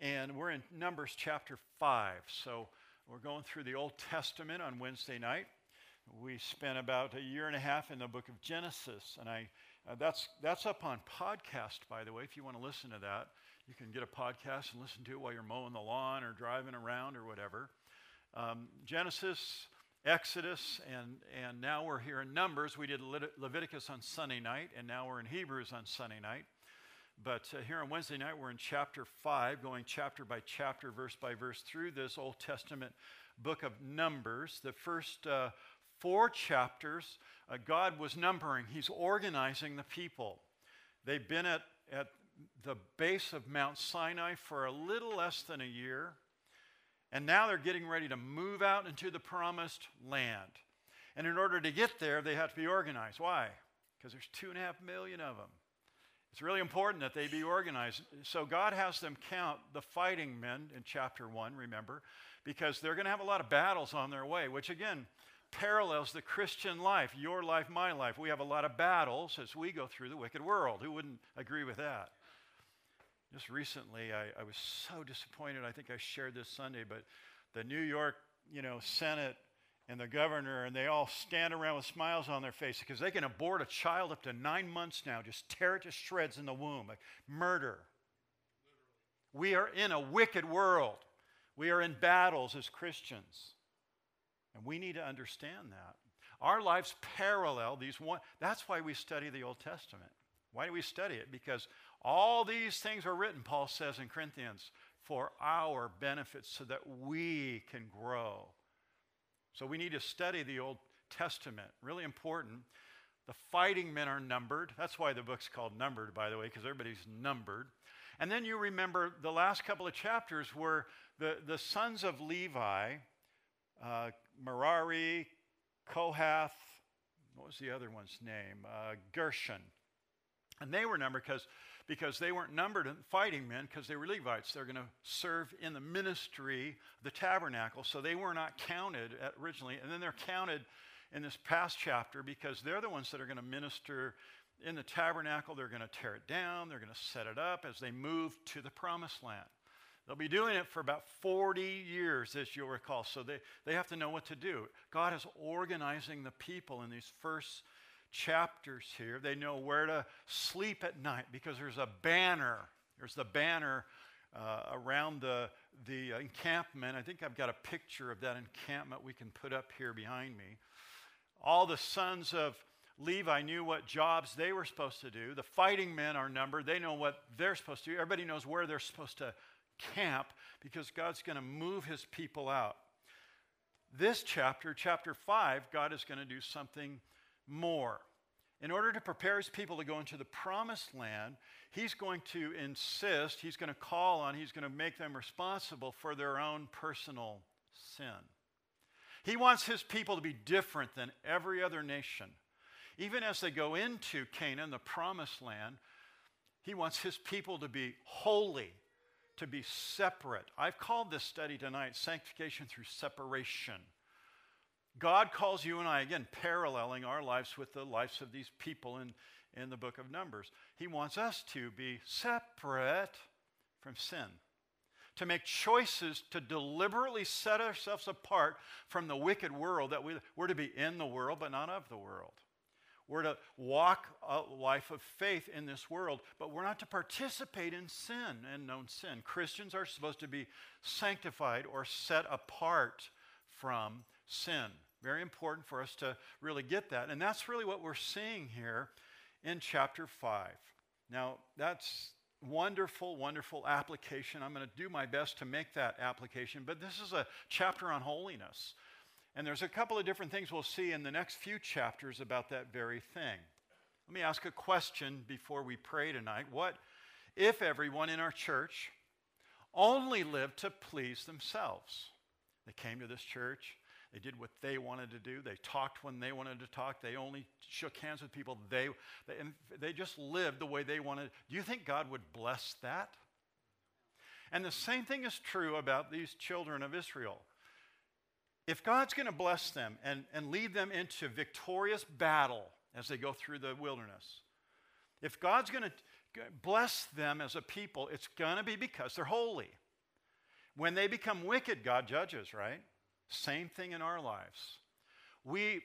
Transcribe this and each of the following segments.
and we're in Numbers chapter 5. So we're going through the Old Testament on Wednesday night. We spent about a year and a half in the book of Genesis, and that's up on podcast, by the way. If you want to listen to that, you can get a podcast and listen to it while you're mowing the lawn or driving around or whatever. Genesis, Exodus, and now we're here in Numbers. We did Leviticus on Sunday night, and now we're in Hebrews on Sunday night. But here on Wednesday night, we're in chapter 5, going chapter by chapter, verse by verse, through this Old Testament book of Numbers. The first four chapters, God was numbering. He's organizing the people. They've been at the base of Mount Sinai for a little less than a year, and now they're getting ready to move out into the promised land. And in order to get there, they have to be organized. Why? Because there's 2.5 million of them. It's really important that they be organized. So God has them count the fighting men in chapter 1, remember, because they're going to have a lot of battles on their way, which again parallels the Christian life, your life, my life. We have a lot of battles as we go through the wicked world. Who wouldn't agree with that? Just recently, I was so disappointed. I think I shared this Sunday, but the New York, Senate and the governor, and they all stand around with smiles on their faces because they can abort a child up to 9 months now, just tear it to shreds in the womb, like murder. Literally. We are in a wicked world. We are in battles as Christians. And we need to understand that. Our lives parallel these one. That's why we study the Old Testament. Why do we study it? Because all these things are written, Paul says in Corinthians, for our benefit so that we can grow. So we need to study the Old Testament. Really important. The fighting men are numbered. That's why the book's called Numbered, by the way, because everybody's numbered. And then you remember the last couple of chapters were the sons of Levi, Merari, Kohath, what was the other one's name? Gershon. And they were numbered because they weren't numbered in fighting men because they were Levites. They're going to serve in the ministry, the tabernacle, so they were not counted originally. And then they're counted in this past chapter because they're the ones that are going to minister in the tabernacle. They're going to tear it down. They're going to set it up as they move to the promised land. They'll be doing it for about 40 years, as you'll recall, so they have to know what to do. God is organizing the people in these first chapters here. They know where to sleep at night because there's a banner. There's the banner around the encampment. I think I've got a picture of that encampment we can put up here behind me. All the sons of Levi knew what jobs they were supposed to do. The fighting men are numbered. They know what they're supposed to do. Everybody knows where they're supposed to camp because God's going to move his people out. This chapter, chapter 5, God is going to do something more. In order to prepare his people to go into the promised land, he's going to insist, he's going to call on, he's going to make them responsible for their own personal sin. He wants his people to be different than every other nation. Even as they go into Canaan, the promised land, he wants his people to be holy, to be separate. I've called this study tonight Sanctification Through Separation. God calls you and I, again, paralleling our lives with the lives of these people in the book of Numbers. He wants us to be separate from sin, to make choices to deliberately set ourselves apart from the wicked world that we're to be in the world but not of the world. We're to walk a life of faith in this world, but we're not to participate in sin and known sin. Christians are supposed to be sanctified or set apart from sin. Very important for us to really get that. And that's really what we're seeing here in chapter 5. Now, that's wonderful, wonderful application. I'm going to do my best to make that application, but this is a chapter on holiness. And there's a couple of different things we'll see in the next few chapters about that very thing. Let me ask a question before we pray tonight. What if everyone in our church only lived to please themselves? They came to this church. They did what they wanted to do. They talked when they wanted to talk. They only shook hands with people. They just lived the way they wanted. Do you think God would bless that? And the same thing is true about these children of Israel. If God's going to bless them and lead them into victorious battle as they go through the wilderness, if God's going to bless them as a people, it's going to be because they're holy. When they become wicked, God judges, right? Same thing in our lives. We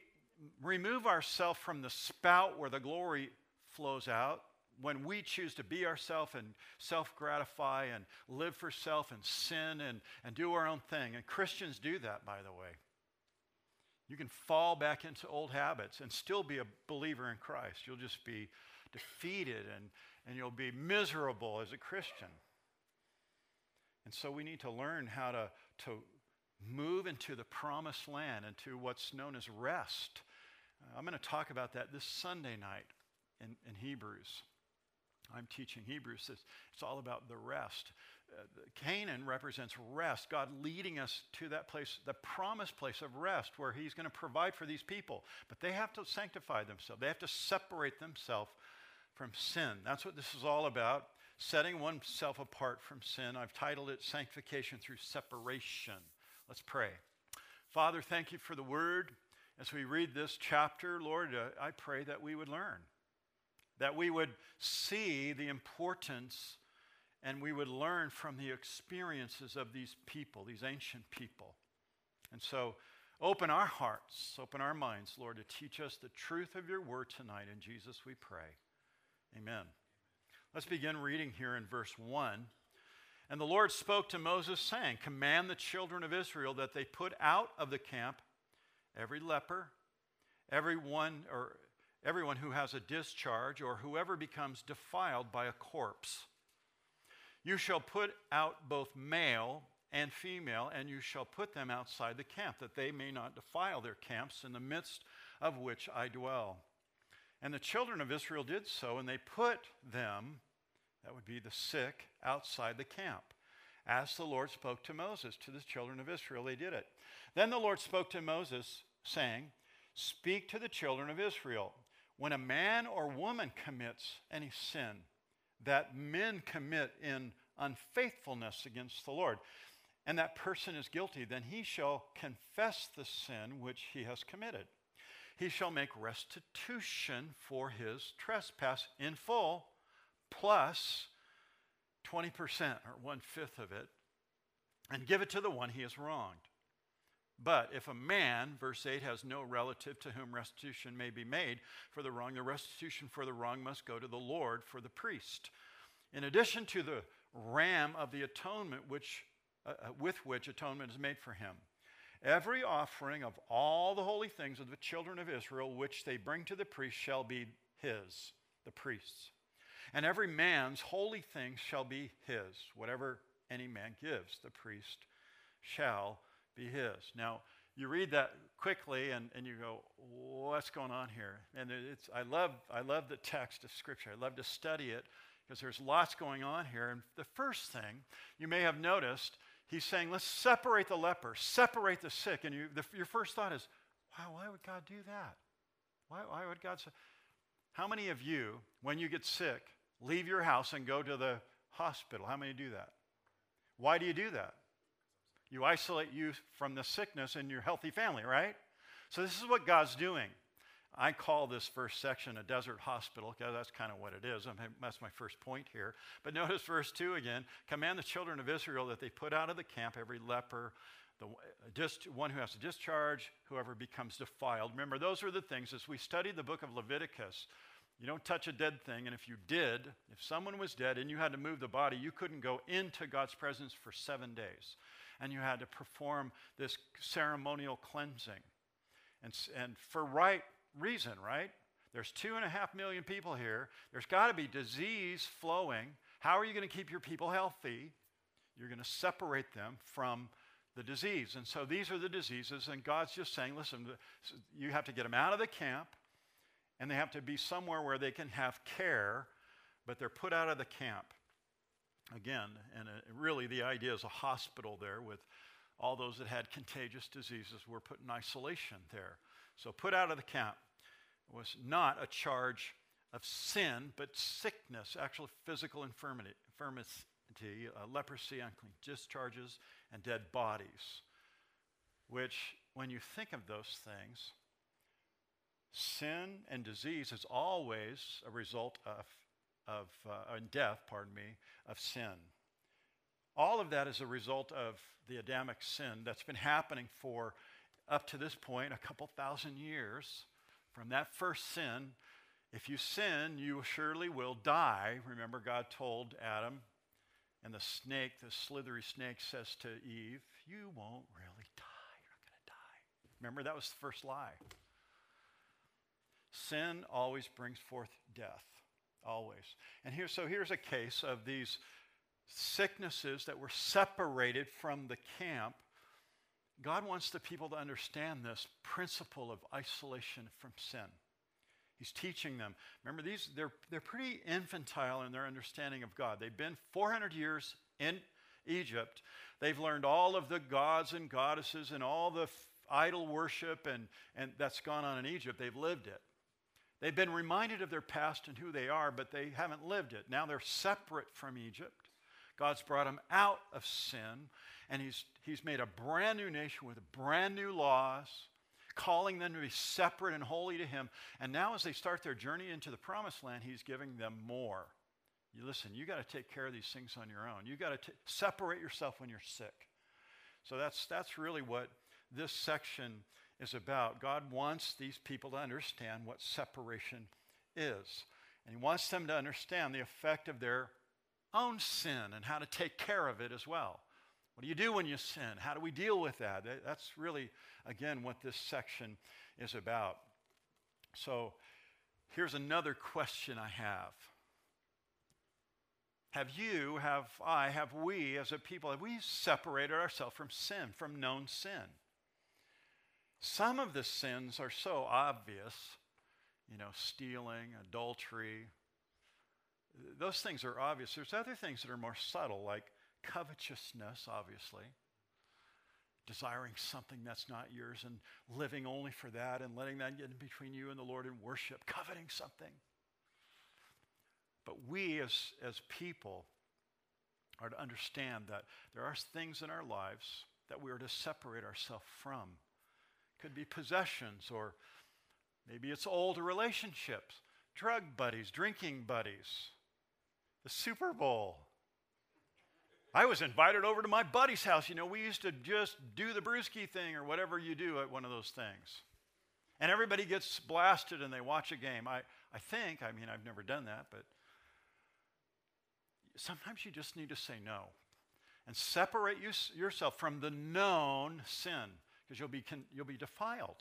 remove ourselves from the spout where the glory flows out when we choose to be ourselves and self-gratify and live for self and sin and do our own thing. And Christians do that, by the way. You can fall back into old habits and still be a believer in Christ. You'll just be defeated and you'll be miserable as a Christian. And so we need to learn how to move into the promised land, into what's known as rest. I'm going to talk about that this Sunday night in Hebrews. I'm teaching Hebrews. It's all about the rest. Canaan represents rest, God leading us to that place, the promised place of rest where he's going to provide for these people. But they have to sanctify themselves. They have to separate themselves from sin. That's what this is all about, setting oneself apart from sin. I've titled it Sanctification Through Separation. Let's pray. Father, thank you for the word. As we read this chapter, Lord, I pray that we would learn, that we would see the importance and we would learn from the experiences of these people, these ancient people. And so open our hearts, open our minds, Lord, to teach us the truth of your word tonight. In Jesus we pray. Amen. Let's begin reading here in verse 1. And the Lord spoke to Moses, saying, command the children of Israel that they put out of the camp every leper, everyone who has a discharge, or whoever becomes defiled by a corpse. You shall put out both male and female, and you shall put them outside the camp, that they may not defile their camps, in the midst of which I dwell. And the children of Israel did so, and they put them, that would be the sick, outside the camp, as the Lord spoke to Moses. To the children of Israel they did it. Then the Lord spoke to Moses, saying, speak to the children of Israel, when a man or woman commits any sin, that men commit in unfaithfulness against the Lord, and that person is guilty, then he shall confess the sin which he has committed. He shall make restitution for his trespass in full, plus 20% or 1/5 of it, and give it to the one he has wronged. But if a man, verse 8, has no relative to whom restitution may be made for the wrong, the restitution for the wrong must go to the Lord for the priest. In addition to the ram of the atonement with which atonement is made for him, every offering of all the holy things of the children of Israel which they bring to the priest shall be his, the priest's. And every man's holy thing shall be his. Whatever any man gives, the priest shall be his. Now, you read that quickly and you go, what's going on here? And I love the text of Scripture. I love to study it because there's lots going on here. And the first thing you may have noticed, he's saying, let's separate the leper, separate the sick. And your first thought is, wow, why would God do that? Why would God say? How many of you, when you get sick, leave your house and go to the hospital? How many do that? Why do you do that? You isolate you from the sickness and your healthy family, right? So this is what God's doing. I call this first section a desert hospital because that's kind of what it is. That's my first point here. But notice verse 2 again. Command the children of Israel that they put out of the camp every leper, the one who has a discharge, whoever becomes defiled. Remember, those are the things as we study the book of Leviticus. You don't touch a dead thing, and if you did, if someone was dead and you had to move the body, you couldn't go into God's presence for 7 days. And you had to perform this ceremonial cleansing. And for right reason, right? There's 2.5 million people here. There's got to be disease flowing. How are you going to keep your people healthy? You're going to separate them from the disease. And so these are the diseases, and God's just saying, listen, you have to get them out of the camp, and they have to be somewhere where they can have care, but they're put out of the camp. Again, and really the idea is a hospital there with all those that had contagious diseases were put in isolation there. So put out of the camp was not a charge of sin, but sickness, actual physical infirmity, leprosy, unclean discharges, and dead bodies, which when you think of those things, sin and disease is always a result of death, of sin. All of that is a result of the Adamic sin that's been happening for, up to this point, a couple thousand years from that first sin. If you sin, you surely will die. Remember, God told Adam, and the snake, the slithery snake, says to Eve, you won't really die. You're not going to die. Remember, that was the first lie. Sin always brings forth death, always. And here, so here's a case of these sicknesses that were separated from the camp. God wants the people to understand this principle of isolation from sin. He's teaching them. Remember, they're pretty infantile in their understanding of God. They've been 400 years in Egypt. They've learned all of the gods and goddesses and all the idol worship and that's gone on in Egypt. They've lived it. They've been reminded of their past and who they are, but they haven't lived it. Now they're separate from Egypt. God's brought them out of sin, and he's made a brand new nation with brand new laws, calling them to be separate and holy to him. And now as they start their journey into the promised land, he's giving them more. You listen, you got to take care of these things on your own. You got to separate yourself when you're sick. So that's really what this section is about. God wants these people to understand what separation is. And he wants them to understand the effect of their own sin and how to take care of it as well. What do you do when you sin? How do we deal with that? That's really, again, what this section is about. So here's another question I have. Have we as a people, have we separated ourselves from sin, from known sin? Some of the sins are so obvious, you know, stealing, adultery. Those things are obvious. There's other things that are more subtle, like covetousness, obviously, desiring something that's not yours and living only for that and letting that get in between you and the Lord in worship, coveting something. But we as people are to understand that there are things in our lives that we are to separate ourselves from. Could be possessions, or maybe it's old relationships, drug buddies, drinking buddies, the Super Bowl. I was invited over to my buddy's house. You know, we used to just do the brewski thing or whatever you do at one of those things. And everybody gets blasted and they watch a game. I mean, I've never done that, but sometimes you just need to say no and separate yourself from the known sin, because you'll be defiled.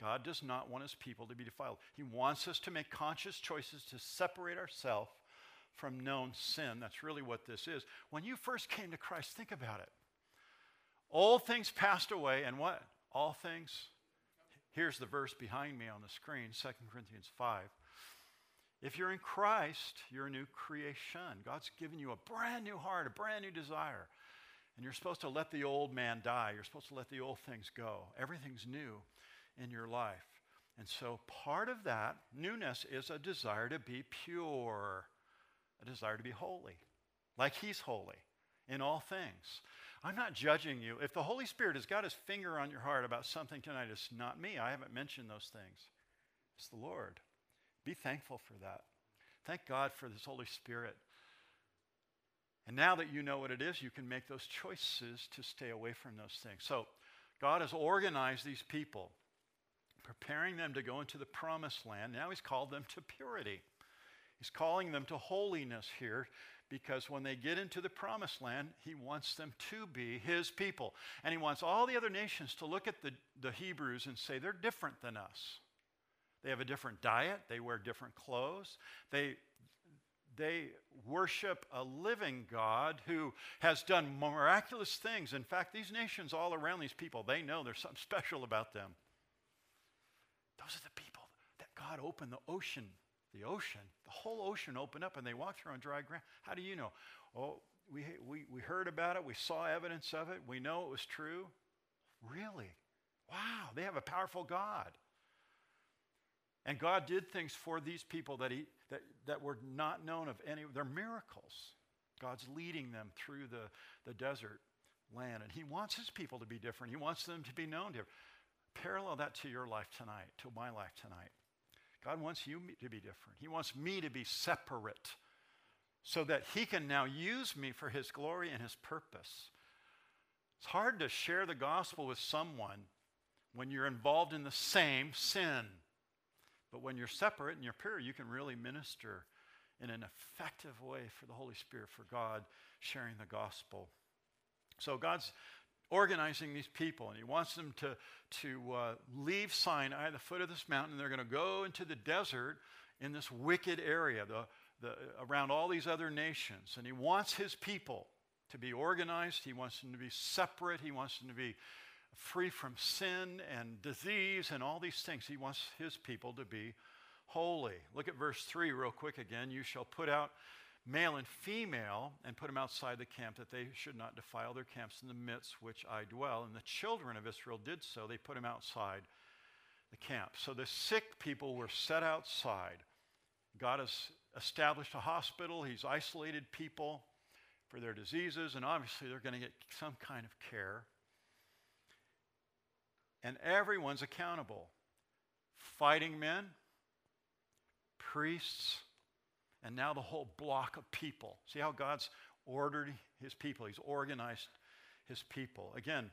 God does not want his people to be defiled. He wants us to make conscious choices to separate ourselves from known sin. That's really what this is. When you first came to Christ, think about it. Old things passed away, and what? All things. Here's the verse behind me on the screen, 2 Corinthians 5. If you're in Christ, you're a new creation. God's given you a brand new heart, a brand new desire. And you're supposed to let the old man die. You're supposed to let the old things go. Everything's new in your life. And so part of that newness is a desire to be pure, a desire to be holy, like he's holy in all things. I'm not judging you. If the Holy Spirit has got his finger on your heart about something tonight, it's not me. I haven't mentioned those things. It's the Lord. Be thankful for that. Thank God for this Holy Spirit. And now that you know what it is, you can make those choices to stay away from those things. So God has organized these people, preparing them to go into the promised land. Now he's called them to purity. He's calling them to holiness here, because when they get into the promised land, he wants them to be his people. And he wants all the other nations to look at the Hebrews and say, they're different than us. They have a different diet. They wear different clothes. They worship a living God who has done miraculous things. In fact, these nations all around these people, they know there's something special about them. Those are the people that God opened the whole ocean opened up, and they walked through on dry ground. How do you know? Oh, we heard about it. We saw evidence of it. We know it was true. Really? Wow, they have a powerful God. And God did things for these people that were not known of any. They're miracles. God's leading them through the desert land, and he wants his people to be different. He wants them to be known different. Parallel that to your life tonight, to my life tonight. God wants you to be different. He wants me to be separate. so that he can now use me for his glory and his purpose. It's hard to share the gospel with someone when you're involved in the same sin. But when you're separate and you're pure, you can really minister in an effective way for the Holy Spirit, for God, sharing the gospel. So God's organizing these people, and he wants them to leave Sinai, the foot of this mountain, and they're going to go into the desert in this wicked area around all these other nations. And he wants his people to be organized. He wants them to be separate. He wants them to be free from sin and disease and all these things. He wants his people to be holy. Look at verse 3 real quick again. You shall put out male and female and put them outside the camp, that they should not defile their camps in the midst which I dwell. And the children of Israel did so. They put them outside the camp. So the sick people were set outside. God has established a hospital. He's isolated people for their diseases, and obviously they're going to get some kind of care. And everyone's accountable. Fighting men, priests, and now the whole block of people. See how God's ordered his people. He's organized his people. Again,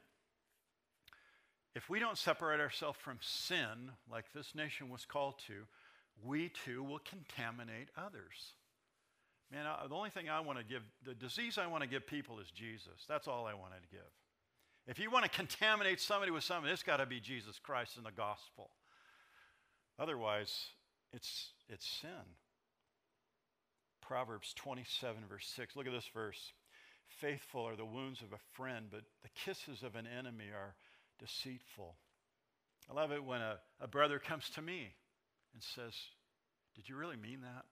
if we don't separate ourselves from sin, like this nation was called to, we too will contaminate others. Man, the only thing I want to give, the disease I want to give people is Jesus. That's all I wanted to give. If you want to contaminate somebody with something, it's got to be Jesus Christ and the gospel. Otherwise, it's sin. Proverbs 27, verse 6. Look at this verse. Faithful are the wounds of a friend, but the kisses of an enemy are deceitful. I love it when a brother comes to me and says, did you really mean that?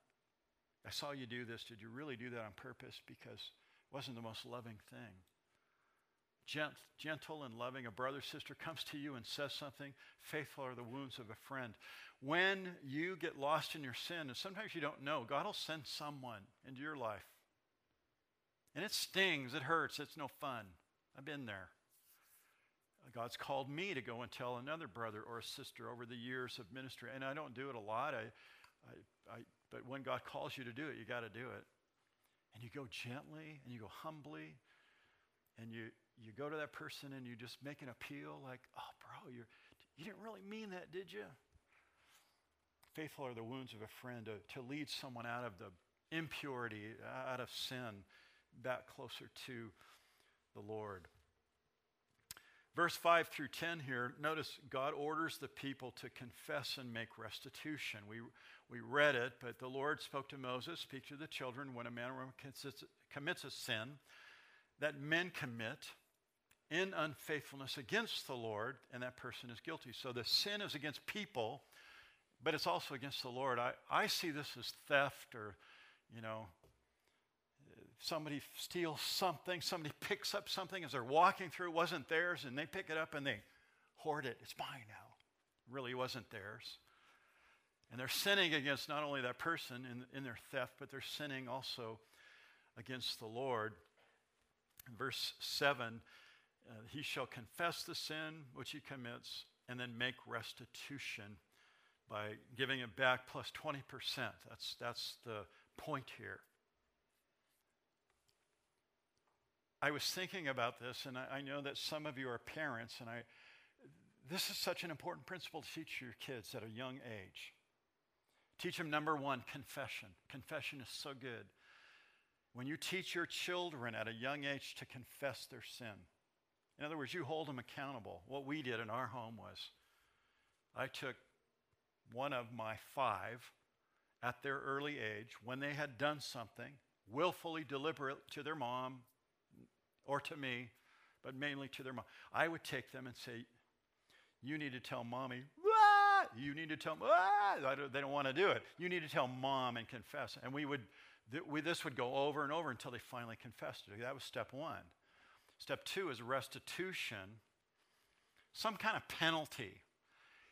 I saw you do this. Did you really do that on purpose? Because it wasn't the most loving thing. Gentle and loving, a brother, sister comes to you and says something. Faithful are the wounds of a friend. When you get lost in your sin, and sometimes you don't know, God will send someone into your life. And it stings, it hurts, it's no fun. I've been there. God's called me to go and tell another brother or a sister over the years of ministry, and I don't do it a lot, but when God calls you to do it, you got to do it. And you go gently, and you go humbly, and you go to that person and you just make an appeal like, oh, bro, you didn't really mean that, did you? Faithful are the wounds of a friend, to lead someone out of the impurity, out of sin, back closer to the Lord. Verse 5 through 10 here, notice God orders the people to confess and make restitution. We read it, but the Lord spoke to Moses, speak to the children, when a man or woman commits a sin that men commit in unfaithfulness against the Lord, and that person is guilty. So the sin is against people, but it's also against the Lord. I see this as theft, or, you know, somebody steals something, somebody picks up something as they're walking through, it wasn't theirs, and they pick it up and they hoard it. It's mine now. It really wasn't theirs. And they're sinning against not only that person in their theft, but they're sinning also against the Lord. In verse 7, he shall confess the sin which he commits and then make restitution by giving it back plus 20%. That's the point here. I was thinking about this, and I know that some of you are parents, and this is such an important principle to teach your kids at a young age. Teach them, number one, confession. Confession is so good. When you teach your children at a young age to confess their sin, in other words, you hold them accountable. What we did in our home was I took one of my 5 at their early age when they had done something willfully deliberate to their mom or to me, but mainly to their mom. I would take them and say, you need to tell mommy, ah! You need to tell, ah! They don't want to do it. You need to tell mom and confess. And this would go over and over until they finally confessed it. That was step 1. Step 2 is restitution, some kind of penalty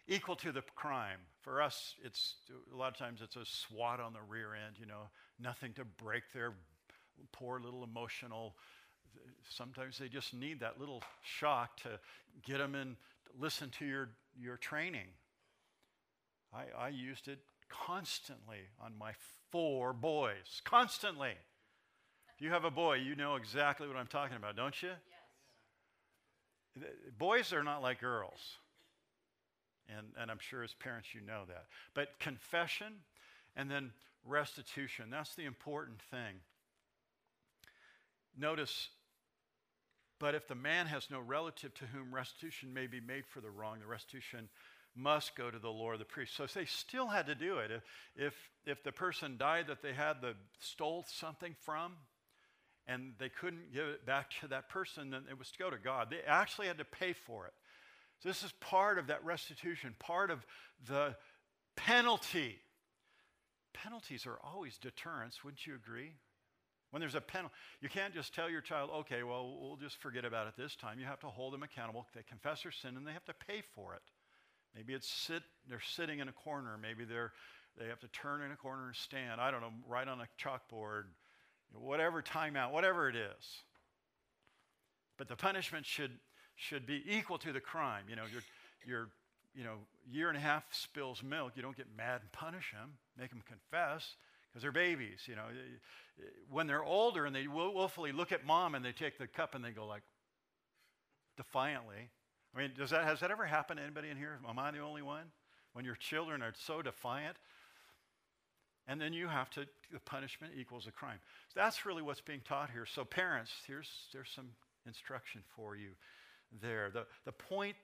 equal to the crime. For us, it's a lot of times it's a swat on the rear end, you know, nothing to break their poor little emotional. Sometimes they just need that little shock to get them in, listen to your training. I used it constantly on my 4 boys, constantly. If you have a boy, you know exactly what I'm talking about, don't you? Yes. Boys are not like girls. And I'm sure as parents you know that. But confession and then restitution, that's the important thing. Notice, but if the man has no relative to whom restitution may be made for the wrong, the restitution must go to the Lord of the priest. So they still had to do it. If the person died that they had stole something from and they couldn't give it back to that person, then it was to go to God. They actually had to pay for it. So this is part of that restitution, part of the penalty. Penalties are always deterrents, wouldn't you agree? When there's a penalty, you can't just tell your child, okay, well, we'll just forget about it this time. You have to hold them accountable. They confess their sin and they have to pay for it. Maybe they're sitting in a corner. Maybe they have to turn in a corner and stand. I don't know, right on a chalkboard, whatever, timeout, whatever it is. But the punishment should be equal to the crime. Your year and a half spills milk. You don't get mad and punish them, make them confess because they're babies. When they're older and they willfully look at mom and they take the cup and they go like defiantly. I mean, has that ever happened to anybody in here? Am I the only one? When your children are so defiant, and then you have to, the punishment equals the crime. So that's really what's being taught here. So parents, here's some instruction for you there. The point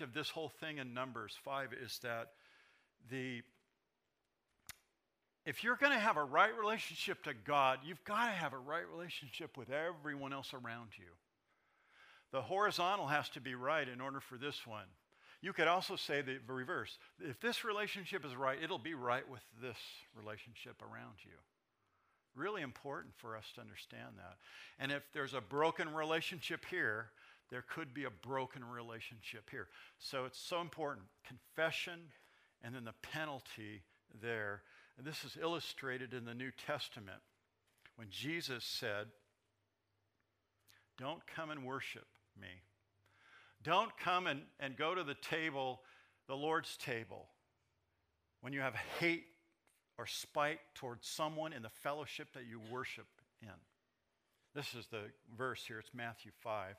of this whole thing in Numbers 5 is that if you're going to have a right relationship to God, you've got to have a right relationship with everyone else around you. The horizontal has to be right in order for this one. You could also say the reverse. If this relationship is right, it'll be right with this relationship around you. Really important for us to understand that. And if there's a broken relationship here, there could be a broken relationship here. So it's so important. Confession and then the penalty there. And this is illustrated in the New Testament when Jesus said, "Don't come and worship me. Don't come and go to the table, the Lord's table, when you have hate or spite towards someone in the fellowship that you worship in." This is the verse here. It's Matthew 5.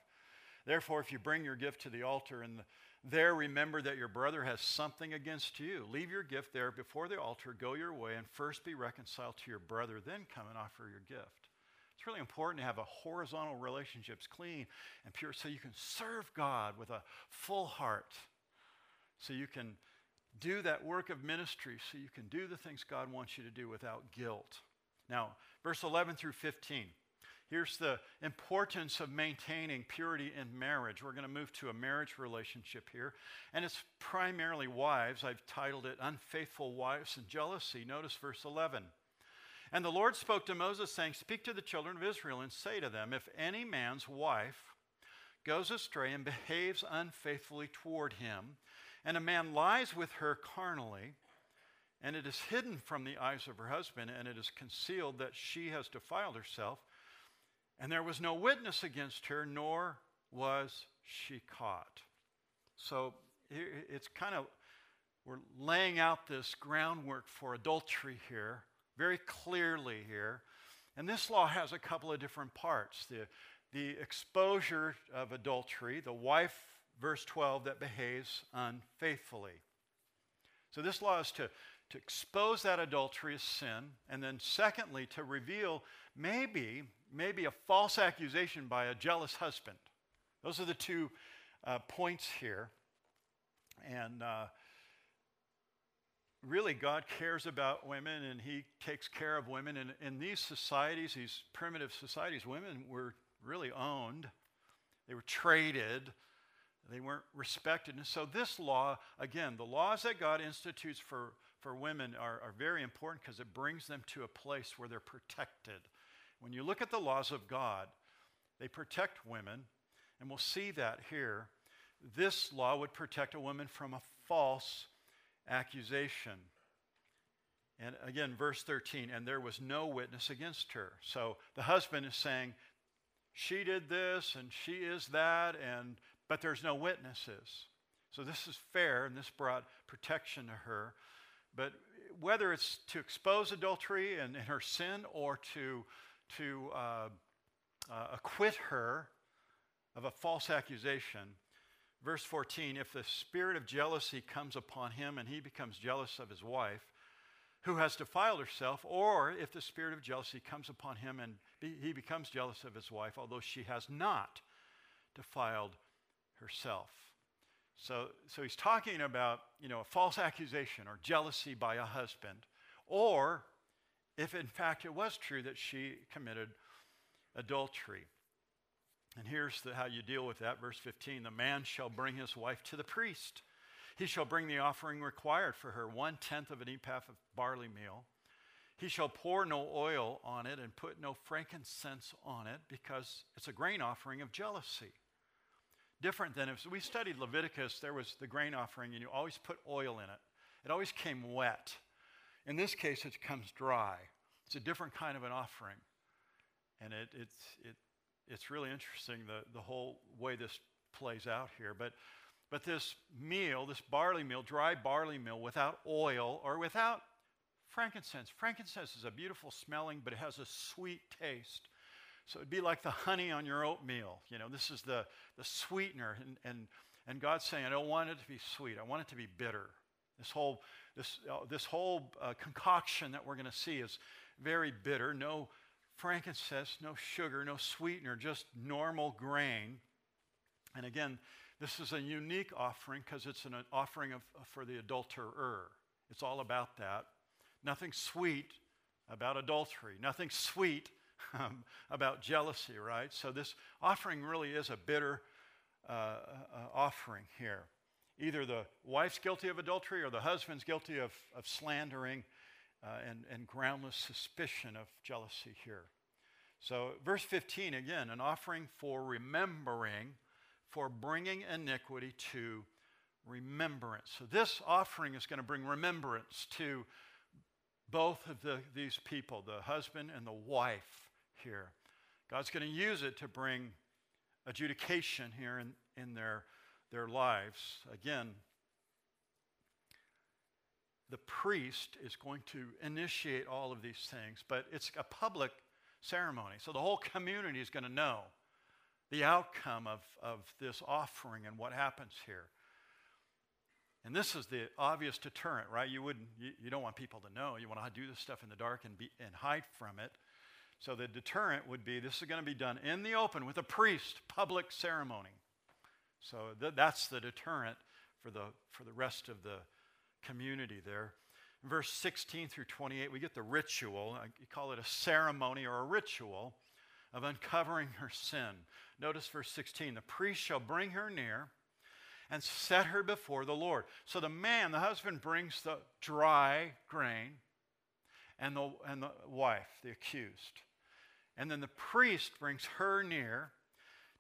"Therefore, if you bring your gift to the altar and there remember that your brother has something against you, leave your gift there before the altar, go your way, and first be reconciled to your brother, then come and offer your gift." It's really important to have a horizontal relationship, clean and pure, so you can serve God with a full heart, so you can do that work of ministry, so you can do the things God wants you to do without guilt. Now, verse 11 through 15, here's the importance of maintaining purity in marriage. We're going to move to a marriage relationship here, and it's primarily wives. I've titled it Unfaithful Wives and Jealousy. Notice verse 11. "And the Lord spoke to Moses, saying, Speak to the children of Israel and say to them, If any man's wife goes astray and behaves unfaithfully toward him, and a man lies with her carnally, and it is hidden from the eyes of her husband, and it is concealed that she has defiled herself, and there was no witness against her, nor was she caught." So it's kind of, we're laying out this groundwork for adultery here, very clearly here. And this law has a couple of different parts. The exposure of adultery, the wife, verse 12, that behaves unfaithfully. So this law is to expose that adulterous sin. And then secondly, to reveal maybe a false accusation by a jealous husband. Those are the two points here. And really, God cares about women, and he takes care of women. And in these societies, these primitive societies, women were really owned. They were traded. They weren't respected. And so this law, again, the laws that God institutes for women are very important because it brings them to a place where they're protected. When you look at the laws of God, they protect women, and we'll see that here. This law would protect a woman from a false accusation. And again, verse 13, "And there was no witness against her." So the husband is saying, she did this and she is that, but there's no witnesses. So this is fair, and this brought protection to her. But whether it's to expose adultery and her sin or to to acquit her of a false accusation. Verse 14, if the spirit of jealousy comes upon him and he becomes jealous of his wife, who has defiled herself, or if the spirit of jealousy comes upon him and he becomes jealous of his wife, although she has not defiled herself. So he's talking about, a false accusation or jealousy by a husband, or if in fact it was true that she committed adultery. And here's how you deal with that. Verse 15, the man shall bring his wife to the priest. He shall bring the offering required for her, 1/10 of an ephah of barley meal. He shall pour no oil on it and put no frankincense on it, because it's a grain offering of jealousy. Different than if we studied Leviticus, there was the grain offering and you always put oil in it. It always came wet. In this case, it comes dry. It's a different kind of an offering. And it's really interesting, the whole way this plays out here. But this meal, this barley meal, dry barley meal without oil or without frankincense. Frankincense is a beautiful smelling, but it has a sweet taste. So it'd be like the honey on your oatmeal. This is the sweetener. And God's saying, I don't want it to be sweet. I want it to be bitter. This whole concoction that we're going to see is very bitter. No frankincense, no sugar, no sweetener, just normal grain. And again, this is a unique offering because it's an offering for the adulterer. It's all about that. Nothing sweet about adultery. Nothing sweet about jealousy, right? So this offering really is a bitter offering here. Either the wife's guilty of adultery or the husband's guilty of slandering and groundless suspicion of jealousy here. So verse 15, again, an offering for remembering, for bringing iniquity to remembrance. So this offering is going to bring remembrance to both of these people, the husband and the wife here. God's going to use it to bring adjudication here in their lives. Again, the priest is going to initiate all of these things, but it's a public ceremony. So the whole community is going to know the outcome of this offering and what happens here. And this is the obvious deterrent, right? You don't want people to know. You want to do this stuff in the dark and hide from it. So the deterrent would be, this is going to be done in the open with a priest, public ceremony. So that's the deterrent for the rest of the community there. In verse 16 through 28, we get the ritual. You call it a ceremony or a ritual of uncovering her sin. Notice verse 16, the priest shall bring her near and set her before the Lord. So the man, the husband, brings the dry grain and the wife, the accused. And then the priest brings her near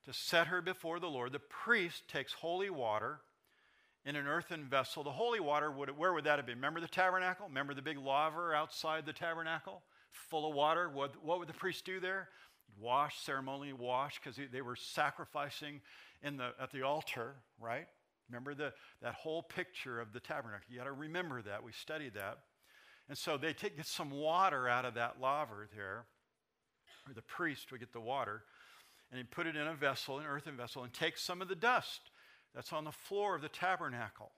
to set her before the Lord. The priest takes holy water in an earthen vessel. The holy water, where would that have been? Remember the tabernacle? Remember the big laver outside the tabernacle? Full of water? What would the priest do there? Wash, ceremonially wash, because they were sacrificing at the altar, right? Remember that whole picture of the tabernacle. You got to remember that. We studied that. And so they get some water out of that laver there, or the priest would get the water, and he put it in a vessel, an earthen vessel, and take some of the dust that's on the floor of the tabernacle.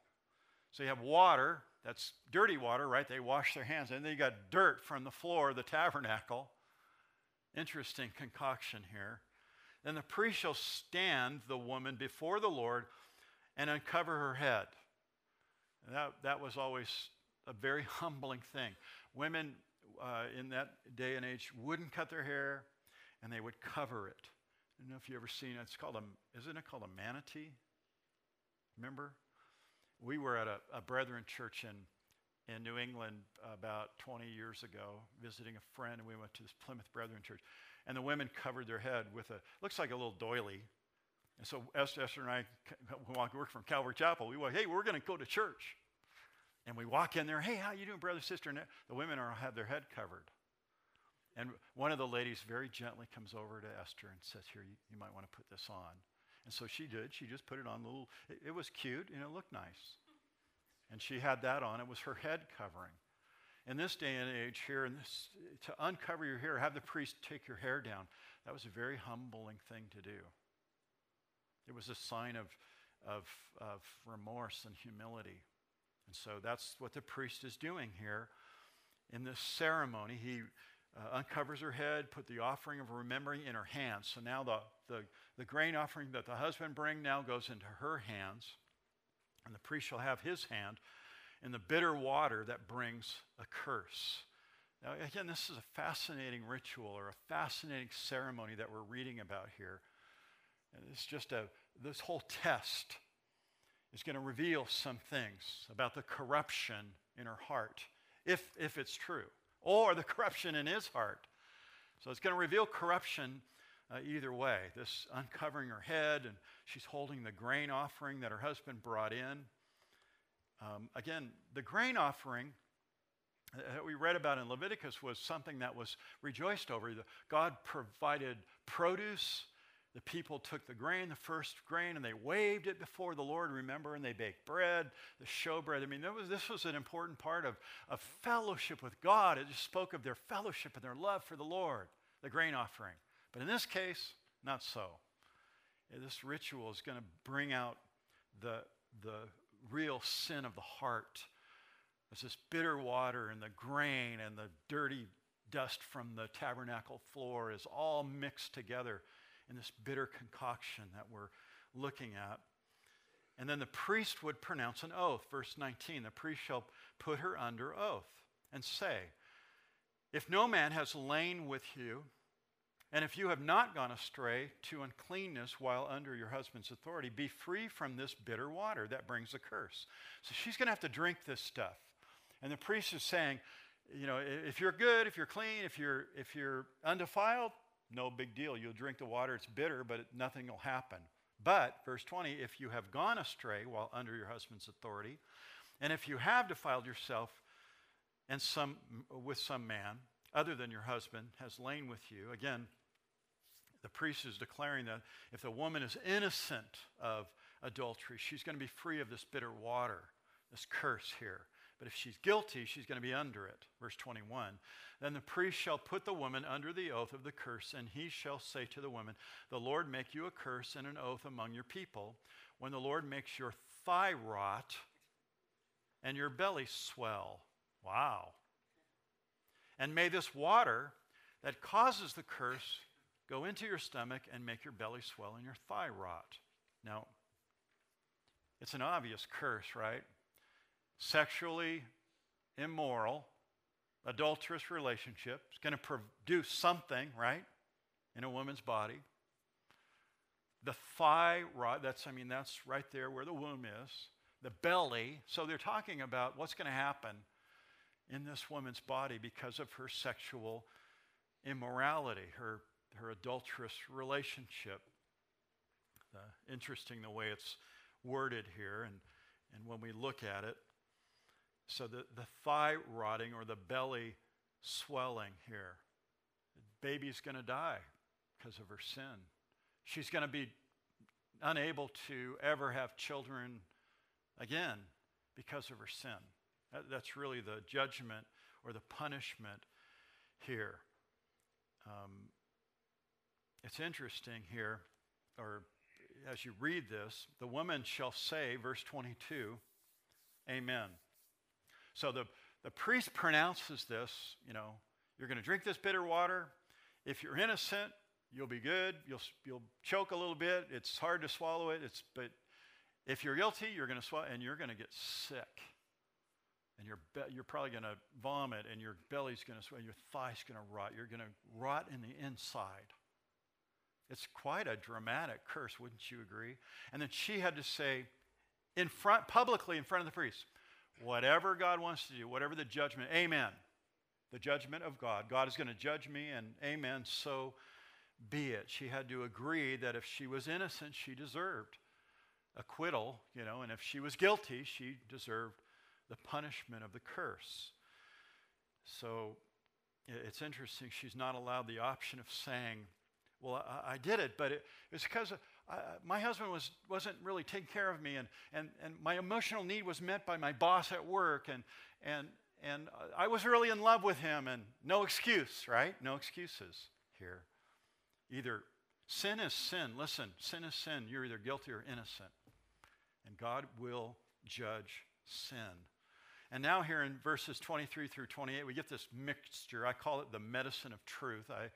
So you have water, that's dirty water, right? They wash their hands, and then you got dirt from the floor of the tabernacle. Interesting concoction here. Then the priest shall stand the woman before the Lord and uncover her head. And that was always a very humbling thing. Women in that day and age wouldn't cut their hair, and they would cover it. I don't know if you've ever seen it. Isn't it called a manatee? Remember? We were at a Brethren church in New England about 20 years ago, visiting a friend, and we went to this Plymouth Brethren church. And the women covered their head with looks like a little doily. And so Esther and I, we work from Calvary Chapel. We walk, hey, we're going to go to church. And we walk in there, hey, how you doing, brother, sister? And the women have their head covered. And one of the ladies very gently comes over to Esther and says, here, you might want to put this on. And so she did. She just put it on. It was cute, and it looked nice. And she had that on. It was her head covering. in this day and age here, to uncover your hair, have the priest take your hair down, that was a very humbling thing to do. It was a sign of remorse and humility. And so that's what the priest is doing here. In this ceremony, he uncovers her head, put the offering of remembering in her hands. So now the grain offering that the husband bring now goes into her hands, and the priest shall have his hand in the bitter water that brings a curse. Now, again, this is a fascinating ritual or a fascinating ceremony that we're reading about here. And it's just this whole test is going to reveal some things about the corruption in her heart, if it's true, or the corruption in his heart. So it's going to reveal corruption either way. This uncovering her head, and she's holding the grain offering that her husband brought in. Again, the grain offering that we read about in Leviticus was something that was rejoiced over. God provided produce. The people took the grain, the first grain, and they waved it before the Lord, remember, and they baked bread, the showbread. I mean, this was an important part of fellowship with God. It just spoke of their fellowship and their love for the Lord, the grain offering. But in this case, not so. This ritual is going to bring out the real sin of the heart. It's this bitter water and the grain and the dirty dust from the tabernacle floor is all mixed together in this bitter concoction that we're looking at. And then the priest would pronounce an oath. Verse 19, the priest shall put her under oath and say, if no man has lain with you, and if you have not gone astray to uncleanness while under your husband's authority, be free from this bitter water that brings a curse. So she's going to have to drink this stuff. And the priest is saying, you know, if you're good, if you're clean, if you're undefiled, no big deal. You'll drink the water. It's bitter, but nothing will happen. But, verse 20, if you have gone astray while under your husband's authority, and if you have defiled yourself and with some man other than your husband has lain with you, again, the priest is declaring that if the woman is innocent of adultery, she's going to be free of this bitter water, this curse here. But if she's guilty, she's going to be under it. Verse 21, then the priest shall put the woman under the oath of the curse, and he shall say to the woman, the Lord make you a curse and an oath among your people, when the Lord makes your thigh rot and your belly swell. Wow. And may this water that causes the curse go into your stomach and make your belly swell and your thigh rot. Now, it's an obvious curse, right? Sexually immoral, adulterous relationship is going to produce something, right, in a woman's body. The thigh rot, that's right there where the womb is. The belly, so they're talking about what's going to happen in this woman's body because of her sexual immorality, her adulterous relationship. Interesting the way it's worded here, and when we look at it. So the thigh rotting or the belly swelling here. The baby's going to die because of her sin. She's going to be unable to ever have children again because of her sin. That's really the judgment or the punishment here. It's interesting here, or as you read this, the woman shall say, verse 22, amen. So the priest pronounces this, you know, you're going to drink this bitter water. If you're innocent, you'll be good. You'll choke a little bit. It's hard to swallow it. But if you're guilty, you're going to swallow, and you're going to get sick. And you're probably going to vomit, and your belly's going to swell, your thigh's going to rot. You're going to rot in the inside. It's quite a dramatic curse, wouldn't you agree? And then she had to say publicly in front of the priest, whatever God wants to do, whatever the judgment, amen. The judgment of God. God is going to judge me, and amen, so be it. She had to agree that if she was innocent, she deserved acquittal, you know, and if she was guilty, she deserved the punishment of the curse. So it's interesting. She's not allowed the option of saying, well, I did it, but it's because my husband wasn't really taking care of me, and my emotional need was met by my boss at work, and and And I was really in love with him, and no excuse, right? No excuses here. Either sin is sin. Listen, sin is sin. You're either guilty or innocent. And God will judge sin. And now here in verses 23 through 28, we get this mixture. I call it the medicine of truth. I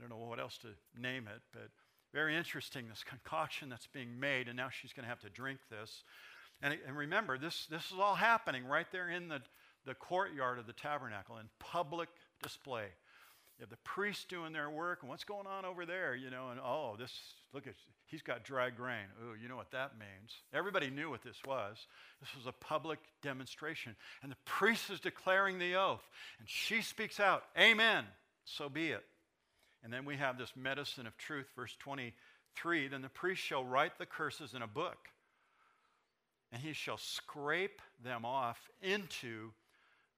don't know what else to name it, but very interesting, this concoction that's being made, and now she's going to have to drink this. And remember, this is all happening right there in the courtyard of the tabernacle in public display. You have the priests doing their work, and what's going on over there, you know, and oh, this, look at, he's got dry grain. Ooh, you know what that means. Everybody knew what this was. This was a public demonstration, and the priest is declaring the oath, and she speaks out, amen, so be it. And then we have this medicine of truth, verse 23, then the priest shall write the curses in a book, and he shall scrape them off into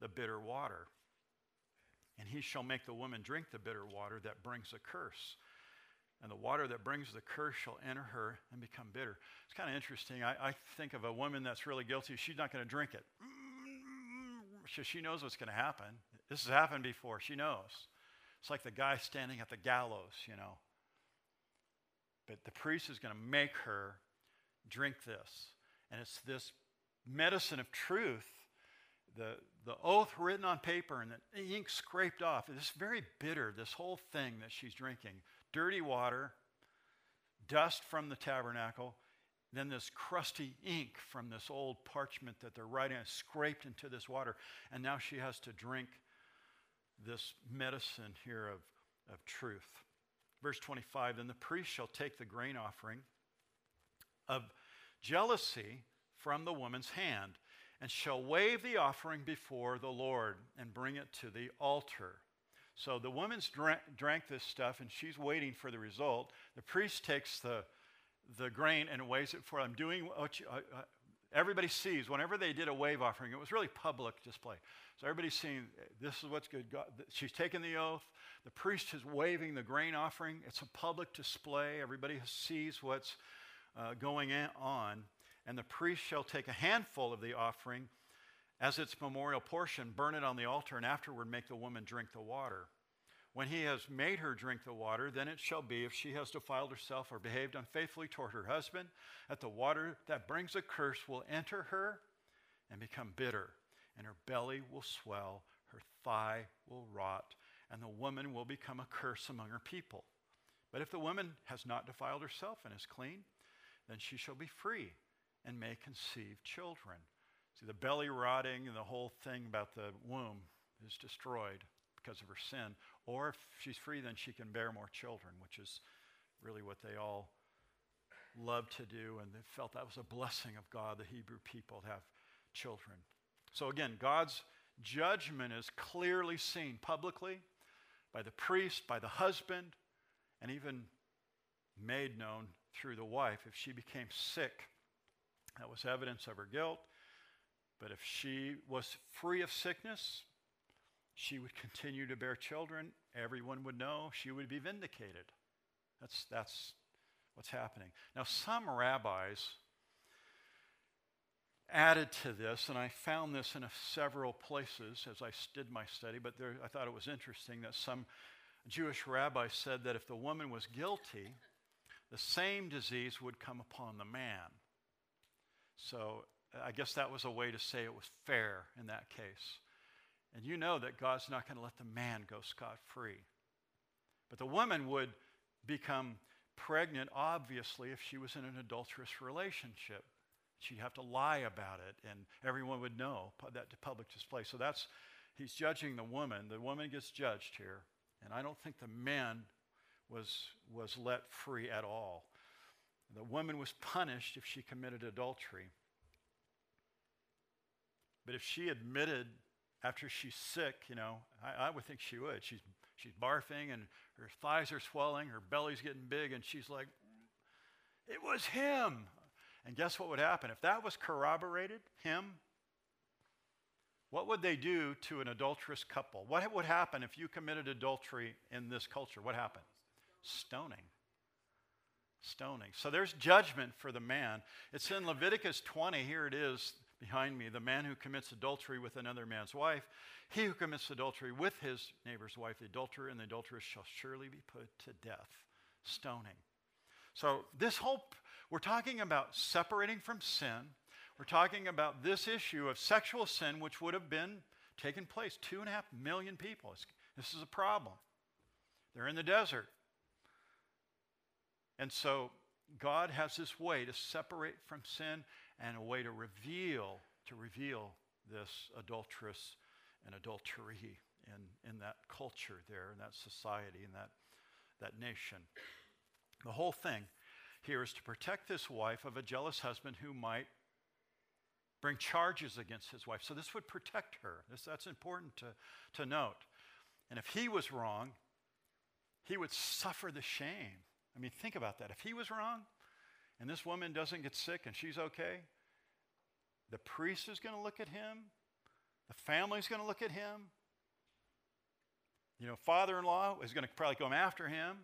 the bitter water. And he shall make the woman drink the bitter water that brings a curse. And the water that brings the curse shall enter her and become bitter. It's kind of interesting. I think of a woman that's really guilty. She's not going to drink it. She knows what's going to happen. This has happened before. She knows. It's like the guy standing at the gallows, you know. But the priest is going to make her drink this. And it's this medicine of truth, the oath written on paper and the ink scraped off. It's very bitter, this whole thing that she's drinking. Dirty water, dust from the tabernacle, then this crusty ink from this old parchment that they're writing on, scraped into this water. And now she has to drink this medicine here of truth. Verse 25, then the priest shall take the grain offering of jealousy from the woman's hand, and shall wave the offering before the Lord and bring it to the altar. So the woman's drank this stuff, and she's waiting for the result. The priest takes the grain and waves it for them. Doing what everybody sees. Whenever they did a wave offering, it was really public display. So everybody's seeing, this is what's good. God, she's taken the oath. The priest is waving the grain offering. It's a public display. Everybody sees what's going on. And the priest shall take a handful of the offering as its memorial portion, burn it on the altar, and afterward make the woman drink the water. When he has made her drink the water, then it shall be, if she has defiled herself or behaved unfaithfully toward her husband, that the water that brings a curse will enter her and become bitter, and her belly will swell, her thigh will rot, and the woman will become a curse among her people. But if the woman has not defiled herself and is clean, then she shall be free and may conceive children. See, the belly rotting and the whole thing about the womb is destroyed because of her sin. Or if she's free, then she can bear more children, which is really what they all love to do, and they felt that was a blessing of God, the Hebrew people, to have children. So again, God's judgment is clearly seen publicly by the priest, by the husband, and even made known through the wife. If she became sick, that was evidence of her guilt. But if she was free of sickness, she would continue to bear children. Everyone would know. She would be vindicated. That's what's happening. Now, some rabbis added to this, and I found this in several places as I did my study, but I thought it was interesting that some Jewish rabbis said that if the woman was guilty, the same disease would come upon the man. So I guess that was a way to say it was fair in that case. And you know that God's not going to let the man go scot-free. But the woman would become pregnant, obviously, if she was in an adulterous relationship. She'd have to lie about it, and everyone would know that to public display. So he's judging the woman. The woman gets judged here. And I don't think the man was let free at all. The woman was punished if she committed adultery. But if she admitted after she's sick, you know, I would think she would. She's barfing, and her thighs are swelling, her belly's getting big, and she's like, it was him. And guess what would happen? If that was corroborated, him, what would they do to an adulterous couple? What would happen if you committed adultery in this culture? What happened? Stoning. Stoning. So there's judgment for the man. It's in Leviticus 20. Here it is. behind me, the man who commits adultery with another man's wife, he who commits adultery with his neighbor's wife, the adulterer and the adulteress shall surely be put to death. Stoning. So this whole, we're talking about separating from sin. We're talking about this issue of sexual sin, which would have been taken place. 2.5 million people. This is a problem. They're in the desert. And so God has this way to separate from sin and a way to reveal this adulteress and adultery in that culture there, in that society, in that nation. The whole thing here is to protect this wife of a jealous husband who might bring charges against his wife. So this would protect her. That's important to note. And if he was wrong, he would suffer the shame. I mean, think about that. If he was wrong and this woman doesn't get sick and she's okay, the priest is going to look at him. The family's going to look at him. You know, father-in-law is going to probably come after him.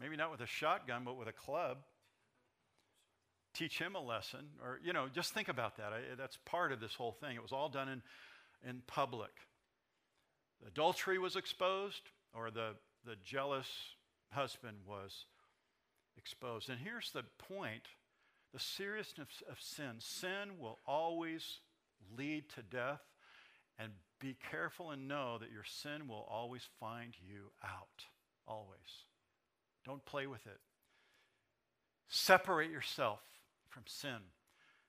Maybe not with a shotgun, but with a club. Teach him a lesson. Or, you know, just think about that. That's part of this whole thing. It was all done in public. Adultery was exposed, or the jealous husband was exposed. And here's the point, the seriousness of sin. Sin will always lead to death, and be careful and know that your sin will always find you out, always. Don't play with it. Separate yourself from sin.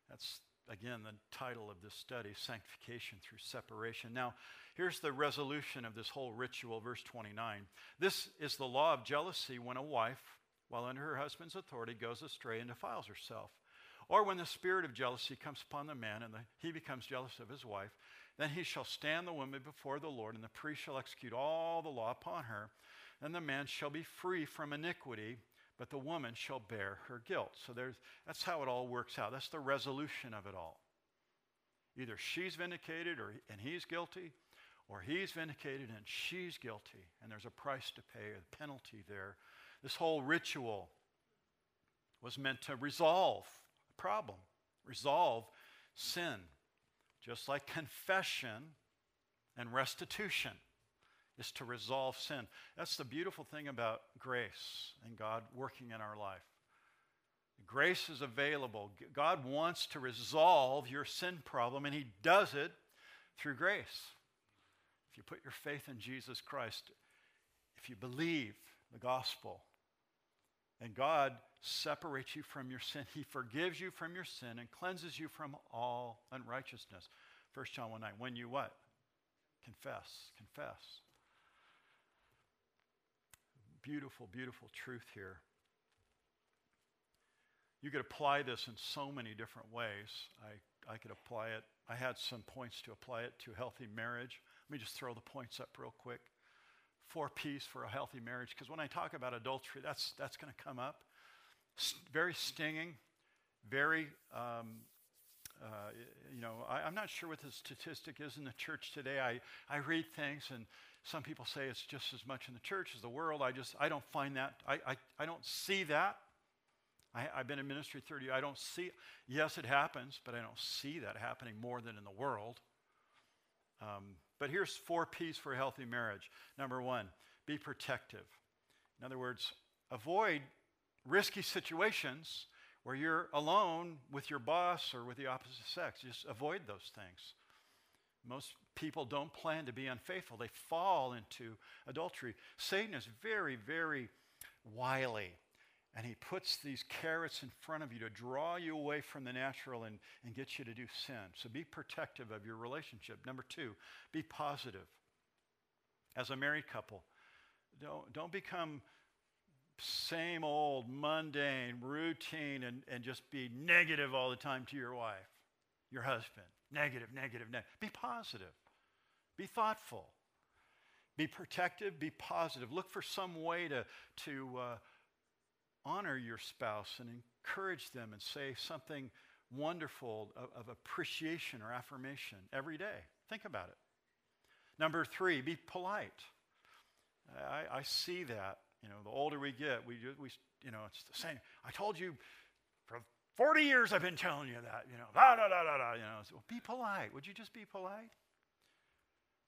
That's, again, the title of this study, Sanctification Through Separation. Now, here's the resolution of this whole ritual, verse 29. This is the law of jealousy when a wife, while under her husband's authority, goes astray and defiles herself. Or when the spirit of jealousy comes upon the man and he becomes jealous of his wife, then he shall stand the woman before the Lord, and the priest shall execute all the law upon her. And the man shall be free from iniquity, but the woman shall bear her guilt. So that's how it all works out. That's the resolution of it all. Either she's vindicated and he's guilty, or he's vindicated and she's guilty. And there's a price to pay, a penalty there. This whole ritual was meant to resolve a problem, resolve sin, just like confession and restitution is to resolve sin. That's the beautiful thing about grace and God working in our life. Grace is available. God wants to resolve your sin problem, and He does it through grace. If you put your faith in Jesus Christ, if you believe the gospel, and God separates you from your sin. He forgives you from your sin and cleanses you from all unrighteousness. 1 John 1:9, when you what? Confess. Beautiful, beautiful truth here. You could apply this in so many different ways. I could apply it. I had some points to apply it to healthy marriage. Let me just throw the points up real quick. 4 P's for a healthy marriage, because when I talk about adultery, that's going to come up. Very stinging, very, I'm not sure what the statistic is in the church today. I read things, and some people say it's just as much in the church as the world. I don't find that. I don't see that. I've been in ministry 30 years. I don't see, yes, it happens, but I don't see that happening more than in the world. But here's 4 P's for a healthy marriage. Number one, be protective. In other words, avoid risky situations where you're alone with your boss or with the opposite sex. Just avoid those things. Most people don't plan to be unfaithful. They fall into adultery. Satan is very, very wily, and he puts these carrots in front of you to draw you away from the natural and get you to do sin. So be protective of your relationship. Number two, be positive. As a married couple, don't become same old, mundane, routine, and just be negative all the time to your wife, your husband. Negative. Be positive. Be thoughtful. Be protective. Be positive. Look for some way to honor your spouse and encourage them and say something wonderful of appreciation or affirmation every day. Think about it. Number three, be polite. I see that. You know, the older we get, we it's the same. I told you for 40 years I've been telling you that, blah, blah, blah, blah, blah, So be polite. Would you just be polite?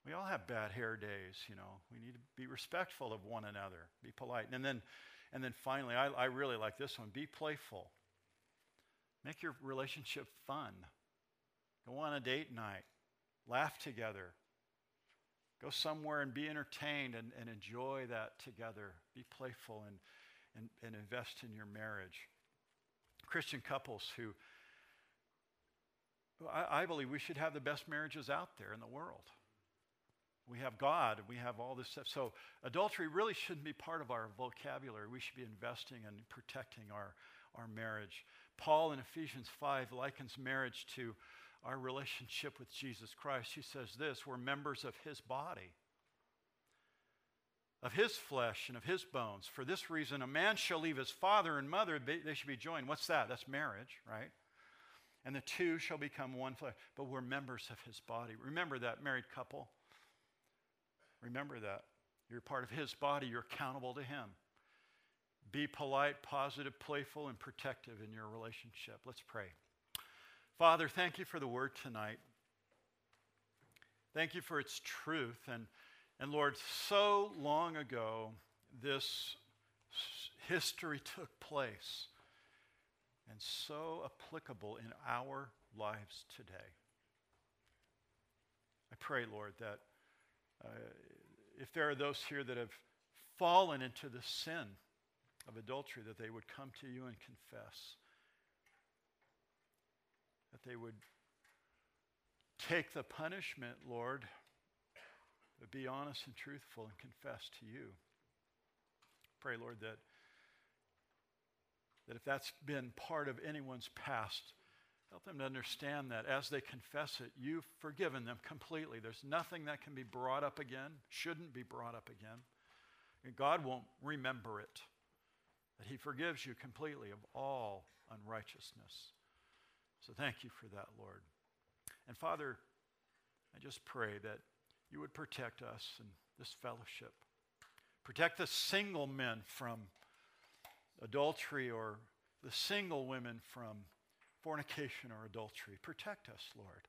We all have bad hair days, We need to be respectful of one another. Be polite. And then finally, I really like this one. Be playful. Make your relationship fun. Go on a date night. Laugh together. Go somewhere and be entertained and enjoy that together. Be playful and invest in your marriage. Christian couples who I believe we should have the best marriages out there in the world. We have God, and we have all this stuff. So adultery really shouldn't be part of our vocabulary. We should be investing and protecting our marriage. Paul in Ephesians 5 likens marriage to our relationship with Jesus Christ. He says this, we're members of his body, of his flesh and of his bones. For this reason, a man shall leave his father and mother. They should be joined. What's that? That's marriage, right? And the two shall become one flesh. But we're members of his body. Remember that, married couple. Remember that. You're part of his body. You're accountable to him. Be polite, positive, playful, and protective in your relationship. Let's pray. Father, thank you for the word tonight. Thank you for its truth. And Lord, so long ago, this history took place and so applicable in our lives today. I pray, Lord, that if there are those here that have fallen into the sin of adultery, that they would come to you and confess, that they would take the punishment, Lord, but be honest and truthful and confess to you. Pray, Lord, that if that's been part of anyone's past, help them to understand that as they confess it, you've forgiven them completely. There's nothing that can be brought up again, shouldn't be brought up again. And God won't remember it, that he forgives you completely of all unrighteousness. So thank you for that, Lord. And Father, I just pray that you would protect us and this fellowship. Protect the single men from adultery or the single women from fornication or adultery. Protect us, Lord,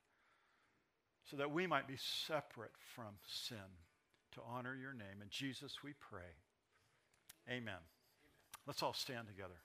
so that we might be separate from sin to honor your name. In Jesus we pray. Amen. Let's all stand together.